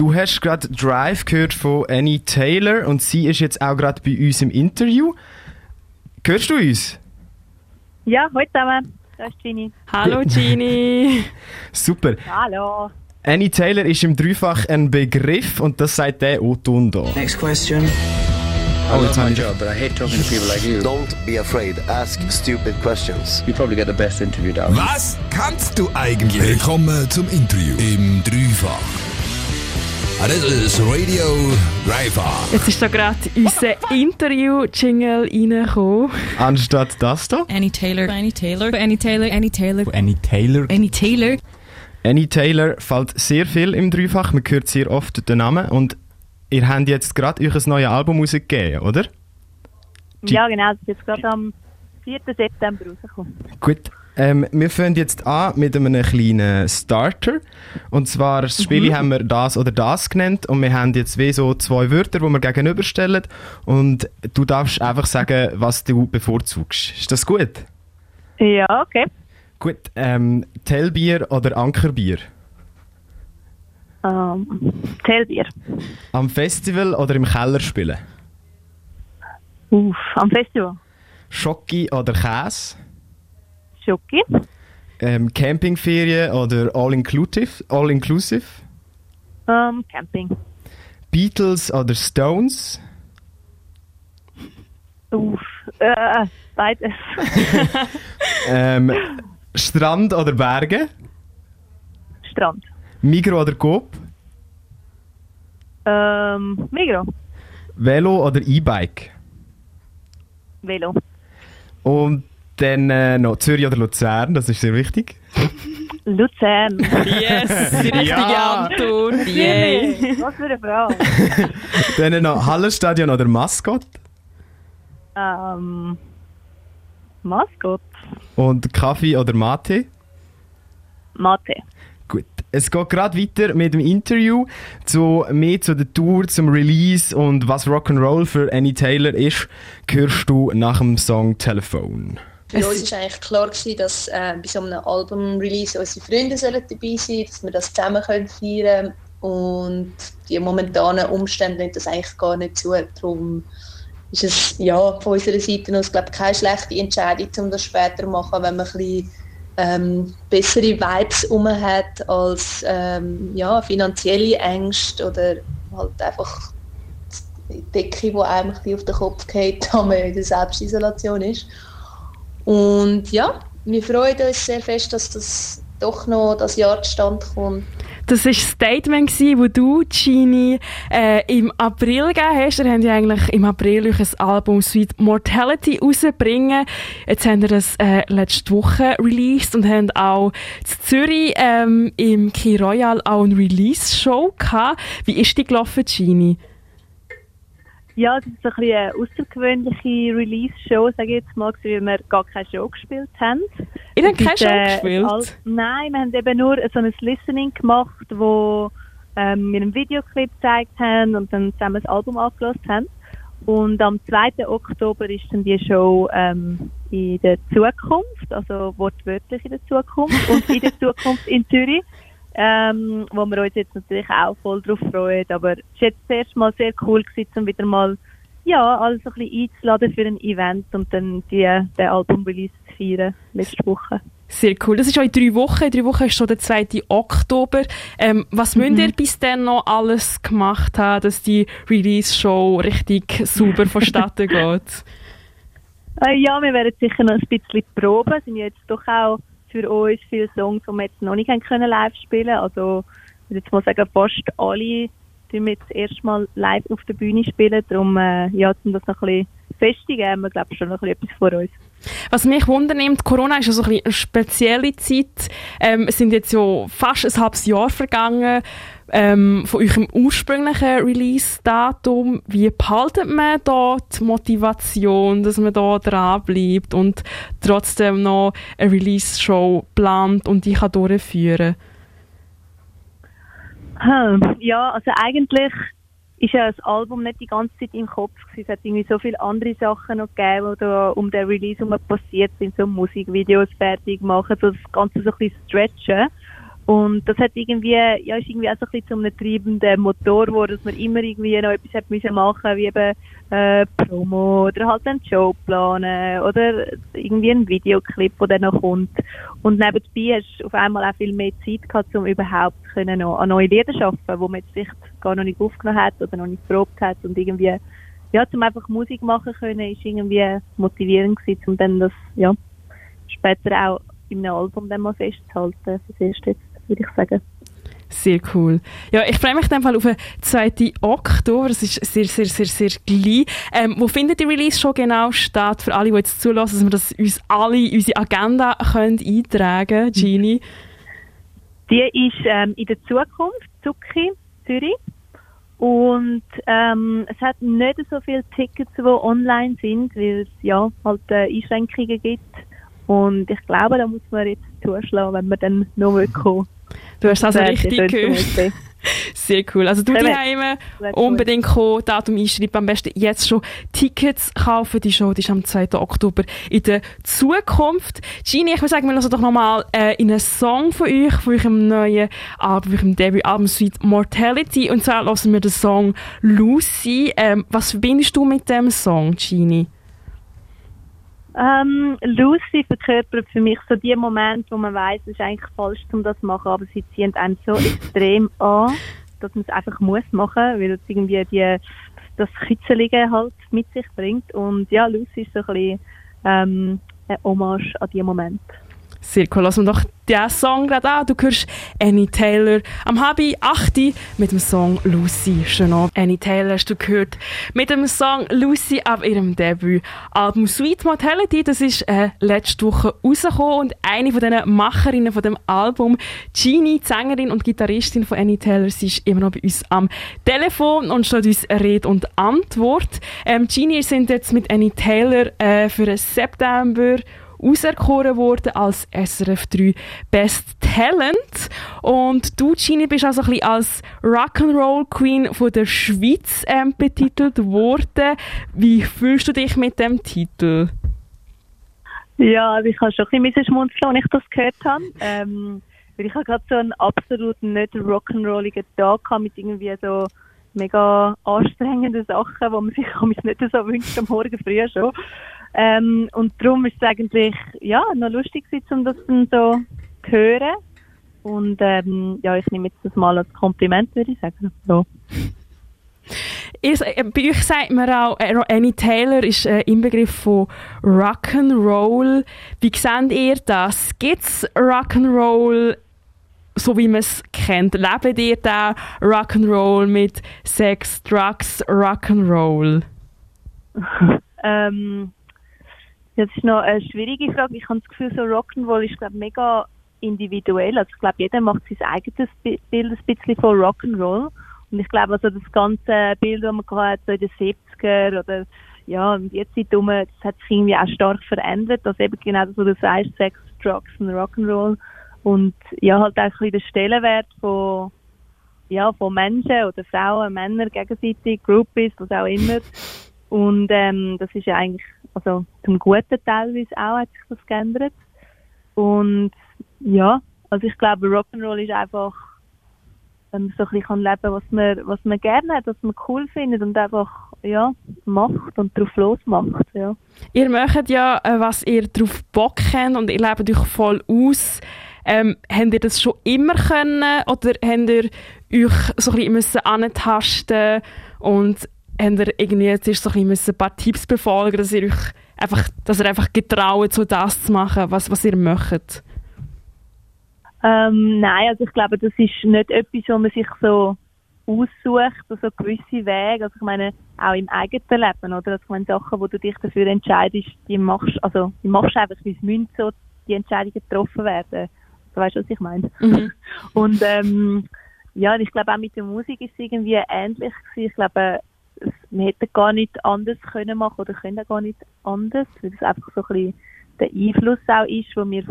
Du hast gerade Drive gehört von Annie Taylor und sie ist jetzt auch gerade bei uns im Interview. Hörst du uns? Ja, hallo zusammen. Das ist Gini. Hallo Gini. Super. Hallo. Annie Taylor ist im Dreifach ein Begriff und das sagt der O-Ton da. Next question. I love my job, but I hate talking to people like you. Don't be afraid. Ask stupid questions. You probably get the best interview down. Was kannst du eigentlich? Willkommen zum Interview im Dreifach. Das ist Radio Dreifach. Jetzt ist da gerade unser Interview-Jingle reingekommen. Anstatt das da? Annie Taylor. Annie Taylor. Annie Taylor. Annie Taylor. Annie Taylor. Annie Taylor. Annie Taylor fällt sehr viel im Dreifach. Man hört sehr oft den Namen und ihr habt jetzt gerade euch ein neues Album rausgegeben, oder? Ja, genau. Das ist jetzt gerade am 4. September rausgekommen. Gut. Wir fangen jetzt an mit einem kleinen Starter. Und zwar, das Spiel haben wir das oder das genannt. Und wir haben jetzt wie so zwei Wörter, die wir gegenüberstellen. Und du darfst einfach sagen, was du bevorzugst. Ist das gut? Ja, okay. Gut. Tellbier oder Ankerbier? Tellbier. Am Festival oder im Keller spielen? Uff, am Festival. Schoki oder Käse? Schoki. Campingferien oder All-Inclusive? All-Inclusive? Camping. Beatles oder Stones? Uff, beides. Strand oder Berge? Strand. Migros oder Coop? Migros. Velo oder E-Bike? Velo. Und dann noch Zürich oder Luzern, das ist sehr wichtig. Luzern. Yes, die richtige Antwort. Yeah. Was für eine Frage. Dann noch Hallenstadion oder Maskott? Maskott. Und Kaffee oder Mate? Mate. Gut. Es geht gerade weiter mit dem Interview, mehr zu der Tour, zum Release und was Rock'n'Roll für Annie Taylor ist, hörst du nach dem Song «Telefon». Für uns war eigentlich klar, dass bei so einem Album-Release unsere Freunde dabei sein, dass wir das zusammen feiern können und die momentanen Umstände lassen das eigentlich gar nicht zu. Darum ist es von unserer Seite aus keine schlechte Entscheidung, um das später zu machen, wenn man ein bisschen bessere Vibes herum hat als finanzielle Ängste oder halt einfach die Decke, die einem ein bisschen auf den Kopf geht, da man in der Selbstisolation ist. Und ja, wir freuen uns sehr fest, dass das doch noch das Jahr zustande kommt. Das war das Statement, das du, Gini, im April gegeben hast. Ihr habt ja eigentlich im April euch ein Album «Sweet Mortality» rausbringen. Jetzt habt ihr das letzte Woche released und habt auch in Zürich im Key Royale auch eine Release-Show gehabt. Wie ist die gelaufen, Gini? Ja, das ist eine außergewöhnliche Release-Show, sage ich jetzt mal, weil wir gar keine Show gespielt haben. Ihr habt keine Show gespielt? Nein, wir haben eben nur so ein Listening gemacht, wo wir einen Videoclip gezeigt haben und dann zusammen das Album angelassen haben. Und am 2. Oktober ist dann die Show in der Zukunft, also wortwörtlich in der Zukunft und in der Zukunft in Zürich. Wo wir uns jetzt natürlich auch voll drauf freuen. Aber es war jetzt das erste Mal sehr cool, um wieder mal alles ein bisschen einzuladen für ein Event und dann den Album-Release zu feiern, letzte Woche. Sehr cool. Das ist auch in 3 Wochen. In 3 Wochen ist schon der 2. Oktober. Was müsst ihr bis dann noch alles gemacht haben, dass die Release-Show richtig sauber vonstatten geht? Ja, wir werden sicher noch ein bisschen proben. Wir sind jetzt doch auch für uns viele Songs, die wir jetzt noch nicht live spielen können. Also, ich würde jetzt mal sagen, fast alle spielen wir jetzt erstmal live auf der Bühne spielen. Darum, um das noch ein bisschen festigen, haben wir, glaube ich, schon noch ein bisschen etwas vor uns. Was mich wundernimmt, Corona ist also eine spezielle Zeit. Es sind jetzt ja fast ein halbes Jahr vergangen von eurem ursprünglichen Release-Datum. Wie behaltet man da die Motivation, dass man da dranbleibt und trotzdem noch eine Release-Show plant und die kann durchführen? Ja, also eigentlich ist ja das Album nicht die ganze Zeit im Kopf gewesen. Es hat irgendwie so viele andere Sachen noch gegeben, die da um den Release herum passiert sind, so Musikvideos fertig machen, so das Ganze so ein bisschen stretchen. Und das hat irgendwie, ja, ist irgendwie auch so ein bisschen zu einem treibenden Motor geworden, dass man immer irgendwie noch etwas hat müssen machen, wie eben, Promo, oder halt einen Show planen, oder irgendwie einen Videoclip, der dann noch kommt. Und nebenbei hast du auf einmal auch viel mehr Zeit gehabt, um überhaupt können noch an neue Lieder zu arbeiten, die man jetzt vielleicht gar noch nicht aufgenommen hat, oder noch nicht probt hat. Und irgendwie, ja, um einfach Musik machen können, ist irgendwie motivierend gewesen, um dann das, ja, später auch in einem Album dann mal festzuhalten, fürs Erste. Würde ich sagen. Sehr cool. Ja, ich freue mich dann auf den 2. Oktober. Das ist sehr, sehr, sehr, sehr gleich. Wo findet die Release schon genau statt? Für alle, die jetzt zulassen, dass wir das uns alle, unsere Agenda können eintragen können. Gini? Die ist in der Zukunft, Zucki, Zürich. Und es hat nicht so viele Tickets, die online sind, weil es ja halt Einschränkungen gibt. Und ich glaube, da muss man jetzt zuschlagen, wenn man dann noch kommen will. Du hast also richtig gehört. Sehr cool. Also du daheim unbedingt kommen, Datum einschreiben, am besten jetzt schon Tickets kaufen. Die Show, die ist am 2. Oktober in der Zukunft. Gini, ich würde sagen, wir lassen doch nochmal in einen Song von eurem neuen Album, von eurem Debütalbum Sweet Mortality. Und zwar hören wir den Song Lucy. Was verbindest du mit dem Song, Gini? Lucy verkörpert für mich so die Momente, wo man weiss, es ist eigentlich falsch, um das zu machen, aber sie ziehen einem so extrem an, dass man es einfach muss machen, weil es irgendwie das Kitzelige halt mit sich bringt. Und ja, Lucy ist so ein bisschen eine Hommage an diese Momente. Sehr cool, lass uns doch diesen Song gerade an. Du hörst Annie Taylor am halb 8 mit dem Song Lucy. Schönen Abend. Annie Taylor hast du gehört mit dem Song Lucy ab ihrem Debütalbum Sweet Mortality. Das ist letzte Woche rausgekommen und eine von den Macherinnen von dem Album, Gini, Sängerin und Gitarristin von Annie Taylor, sie ist immer noch bei uns am Telefon und steht uns Rede und Antwort. Gini, wir sind jetzt mit Annie Taylor für den September auserkoren worden als SRF 3 Best Talent. Und du, Gini, bist also ein bisschen als Rock'n'Roll Queen von der Schweiz betitelt worden. Wie fühlst du dich mit dem Titel? Ja, also ich habe schon ein bisschen schmunzeln, als ich das gehört habe. Weil ich habe gerade so einen absolut nicht rock'n'rolligen Tag gehabt mit irgendwie so mega anstrengenden Sachen, wo man sich nicht so wünscht am Morgen früh schon. Und darum ist es eigentlich, ja, noch lustig gewesen, um das dann so zu hören. Und, ja, ich nehme jetzt das mal als Kompliment, würde ich sagen. So. Bei euch sagt man auch, Annie Taylor ist im Begriff von Rock'n'Roll. Wie seht ihr das? Gibt es Rock'n'Roll, so wie man es kennt? Lebt ihr da Rock'n'Roll mit Sex, Drugs, Rock'n'Roll? Das ist noch eine schwierige Frage. Ich habe das Gefühl, so Rock'n'Roll ist, glaube ich, mega individuell. Also ich glaube, jeder macht sein eigenes Bild ein bisschen von Rock'n'Roll. Und ich glaube, also das ganze Bild, das man hatte, so in den 70er oder ja, in der Zeit rum, das hat sich irgendwie auch stark verändert. Also eben genau das, was du sagst, Sex, Drugs und Rock'n'Roll. Und ja, halt auch ein bisschen der Stellenwert von, ja, von Menschen oder Frauen, Männer gegenseitig, Groupies, was auch immer. Und das ist ja eigentlich, also zum Guten teilweise auch hat sich das geändert. Und ja, also ich glaube, Rock'n'Roll ist einfach, wenn man so ein bisschen leben kann, was man gerne hat, was man cool findet und einfach, ja, macht und drauf losmacht, ja. Ihr möchtet ja, was ihr drauf Bock habt und ihr lebt euch voll aus. Habt ihr das schon immer können oder habt ihr euch so ein bisschen antasten und habt ihr irgendwie jetzt so ein paar Tipps befolgen, dass ihr einfach getraut, so das zu machen, was ihr möchtet? Nein, also ich glaube, das ist nicht etwas, wo man sich so aussucht, so gewisse Wege. Also ich meine, auch im eigenen Leben, oder? Also ich meine, Sachen, wo du dich dafür entscheidest, die machst einfach, wie es müssen, so die Entscheidungen getroffen werden. Du weißt, was ich meine. Mhm. Und ja, ich glaube, auch mit der Musik ist es irgendwie ähnlich gewesen. Ich glaube, wir hätten gar nicht anders können machen oder können gar nicht anders, weil das einfach so ein bisschen der Einfluss auch ist, den wir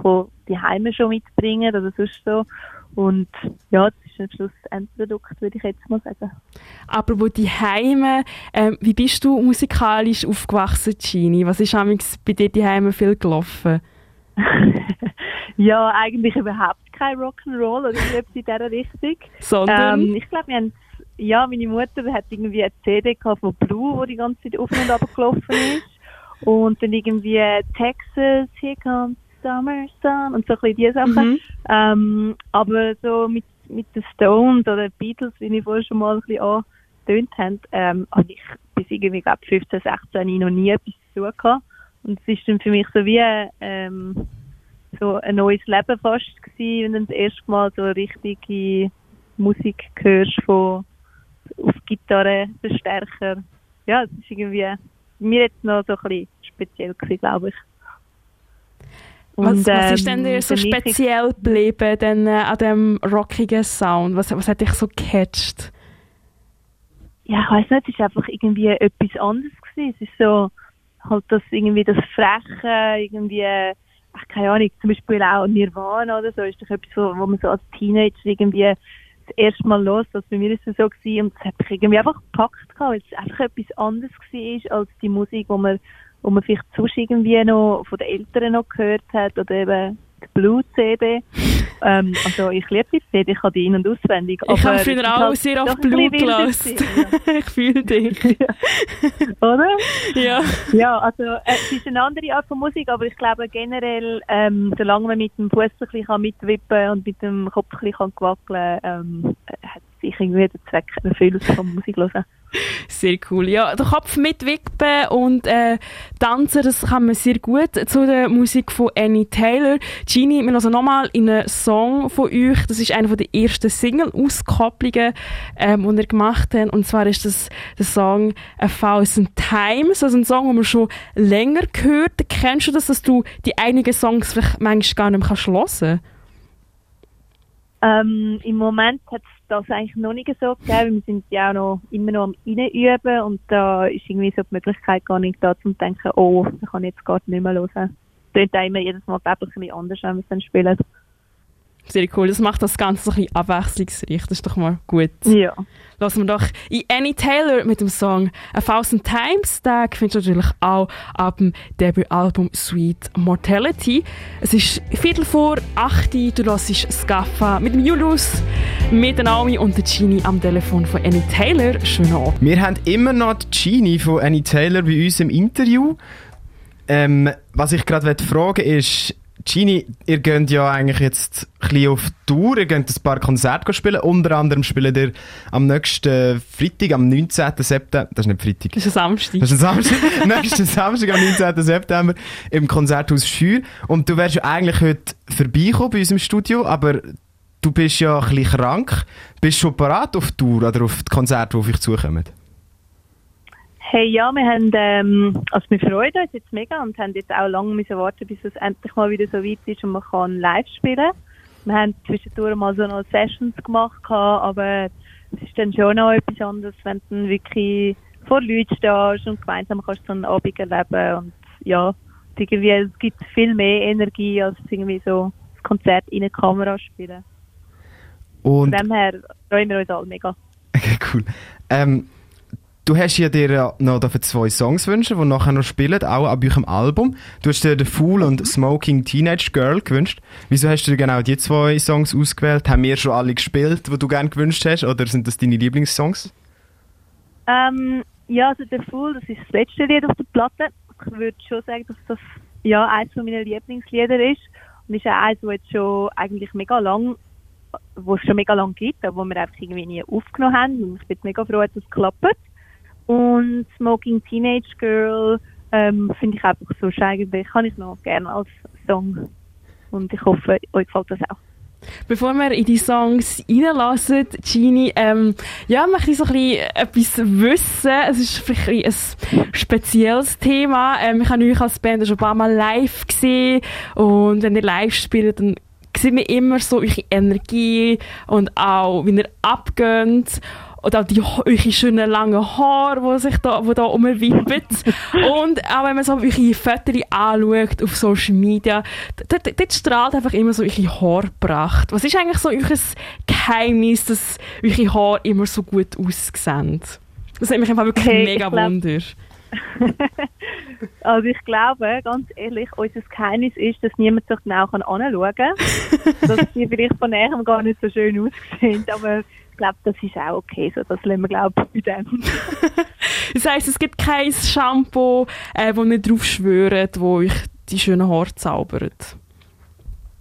von die Heime schon mitbringen oder sonst so. Und ja, das ist am Schluss das Endprodukt, würde ich jetzt mal sagen. Aber wo die Heime, wie bist du musikalisch aufgewachsen, Gini? Was ist bei dir die Heime viel gelaufen? Ja, eigentlich überhaupt kein Rock'n'Roll oder irgendwie in dieser Richtung. Sondern? Ich glaube, wir haben... Ja, meine Mutter hat irgendwie eine CD gehabt von Blue, die die ganze Zeit auf und runter gelaufen ist. Und dann irgendwie Texas, Here Comes Summer Sun und so ein bisschen diese Sachen. Mhm. Aber so mit den Stones oder Beatles, wie ich vorhin schon mal ein bisschen angetönt habe, habe ich bis irgendwie, glaube ich, 15, 16 noch nie etwas zu tun. Und es war dann für mich so wie so ein neues Leben fast gewesen, wenn dann das erste Mal so richtige Musik hörst von auf Gitarre, Verstärker. Ja, das ist irgendwie mir jetzt noch so ein bisschen speziell gewesen, glaube ich. Und, was ist denn dir so speziell geblieben denn, an diesem rockigen Sound? Was hat dich so gecatcht? Ja, ich weiss nicht, es war einfach irgendwie etwas anderes gewesen. Es ist so halt das irgendwie das Freche, irgendwie, ach, keine Ahnung, zum Beispiel auch Nirvana oder so, ist doch etwas, wo man so als Teenager irgendwie das erste Mal los, also bei mir ist es so gewesen, und es hat mich irgendwie einfach gepackt, weil es einfach etwas anderes war als die Musik, wo man vielleicht sonst irgendwie noch von den Eltern noch gehört hat, oder eben die Blue-CD. Also ich liebe die CD, ich habe die in- und auswendig. Ich habe früher auch halt sehr oft Blue gelassen. Ja. Ich fühle dich. Oder? Ja. Ja, also es ist eine andere Art von Musik, aber ich glaube generell, solange man mit dem Fuß ein bisschen mitwippen und mit dem Kopf ein bisschen wackeln kann, hat sich irgendwie den Zweck erfüllt vom Musik hören. Sehr cool. Ja, den Kopf mitwippen und tanzen, das kann man sehr gut. Zu der Musik von Annie Taylor. Gini, wir hören nochmal in einen Song von euch. Das ist einer der ersten Single-Auskopplungen, die ihr gemacht habt. Und zwar ist das der Song A Thousand Times. Das ist ein Song, den wir schon länger gehört haben. Kennst du das, dass du die einigen Songs vielleicht manchmal gar nicht mehr hören kannst? Im Moment hat es das eigentlich noch nicht so gegeben. Wir sind ja auch noch immer noch am Reinüben und da ist irgendwie so die Möglichkeit gar nicht da, zum denken, oh, ich kann jetzt gar nicht mehr hören. Das klingt immer jedes Mal ein bisschen anders, wenn wir es dann spielen. Sehr cool, das macht das Ganze ein bisschen abwechslungsreich, das ist doch mal gut. Ja. Lassen wir doch in Annie Taylor mit dem Song A Thousand Times. Den findest du natürlich auch ab dem Debütalbum Sweet Mortality. Es ist 7:45, du hörst Skaffa mit dem Julius, mit der Naomi und der Gini am Telefon von Annie Taylor. Schönen Abend. Wir haben immer noch die Gini von Annie Taylor bei uns im Interview. Was ich gerade fragen ist, Gini, ihr geht ja eigentlich jetzt ein bisschen auf Tour, ihr geht ein paar Konzerte spielen, unter anderem spielt ihr am nächsten Freitag, am 19. September, das ist nicht Freitag. Das ist ein Samstag. Nächsten Samstag, am 19. September, im Konzerthaus Schür. Und du wärst ja eigentlich heute vorbeikommen bei unserem Studio, aber du bist ja ein bisschen krank. Bist du schon bereit auf Tour oder auf die Konzerte, die auf dich zukommen? Hey, ja, wir haben, also wir freuen uns jetzt mega und haben jetzt auch lange müssen warten, bis es endlich mal wieder so weit ist und man kann live spielen. Wir haben zwischendurch mal so noch Sessions gemacht, aber es ist dann schon noch etwas anderes, wenn du dann wirklich vor Leuten stehst und gemeinsam kannst du so einen Abend erleben und ja, irgendwie, es gibt viel mehr Energie als irgendwie so das Konzert in eine Kamera spielen. Und von dem her freuen wir uns alle mega. Okay, cool. Du hast ja dir noch dafür 2 Songs wünschen, die nachher noch spielen, auch an eurem Album. Du hast dir The Fool und Smoking Teenage Girl gewünscht. Wieso hast du dir genau die 2 Songs ausgewählt? Haben wir schon alle gespielt, die du gerne gewünscht hast? Oder sind das deine Lieblingssongs? Ja, also The Fool, das ist das letzte Lied auf der Platte. Ich würde schon sagen, dass das ja eines meiner Lieblingslieder ist. Und ist auch eines, das jetzt schon eigentlich mega lang, wo es schon mega lang gibt, aber wo wir einfach irgendwie nie aufgenommen haben. Und ich bin mega froh, dass es klappt. Und Smoking Teenage Girl finde ich einfach so schön, kann ich noch gerne als Song. Und ich hoffe, euch gefällt das auch. Bevor wir in die Songs reinlassen, Gini, ja, möchte ich so ein bisschen etwas wissen. Es ist vielleicht ein spezielles Thema. Ich habe euch als Band schon ein paar Mal live gesehen. Und wenn ihr live spielt, dann sieht man immer so eure Energie und auch, wie ihr abgeht. Oder auch die, eure schönen langen Haare, die sich da umwippen. Und auch wenn man so eure Fotos anschaut auf Social Media, dort strahlt einfach immer so eure Haarpracht. Was ist eigentlich so euer Geheimnis, dass eure Haare immer so gut aussehen? Das hat mich einfach wirklich mega wundert. Also ich glaube, ganz ehrlich, unser Geheimnis ist, dass niemand so genau hinschauen kann. Dass sie vielleicht von Näherem gar nicht so schön aussehen. Aber ich glaube, das ist auch okay. So, das lassen wir, glaube ich, bei dem. Das heisst, es gibt kein Shampoo, das nicht drauf schwört, das euch die schönen Haare zaubert?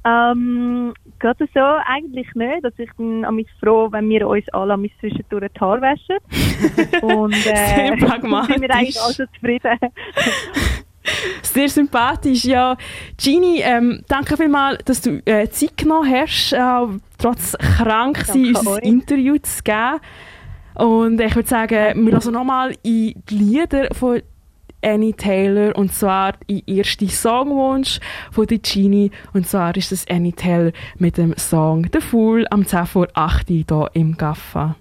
Gerade so eigentlich nicht. Also ich bin am liebsten froh, wenn wir uns alle zwischendurch die Haare waschen. Und sehr pragmatisch. Sind wir eigentlich auch schon zufrieden. Sehr sympathisch, ja. Gini, danke vielmals, dass du Zeit genommen hast, trotz krank sein, uns ein Interview zu geben. Und ich würde sagen, wir hören nochmal in die Lieder von Annie Taylor, und zwar in ersten Songwunsch von der Gini. Und zwar ist das Annie Taylor mit dem Song «The Fool» am 10 vor 8 hier im Gaffa.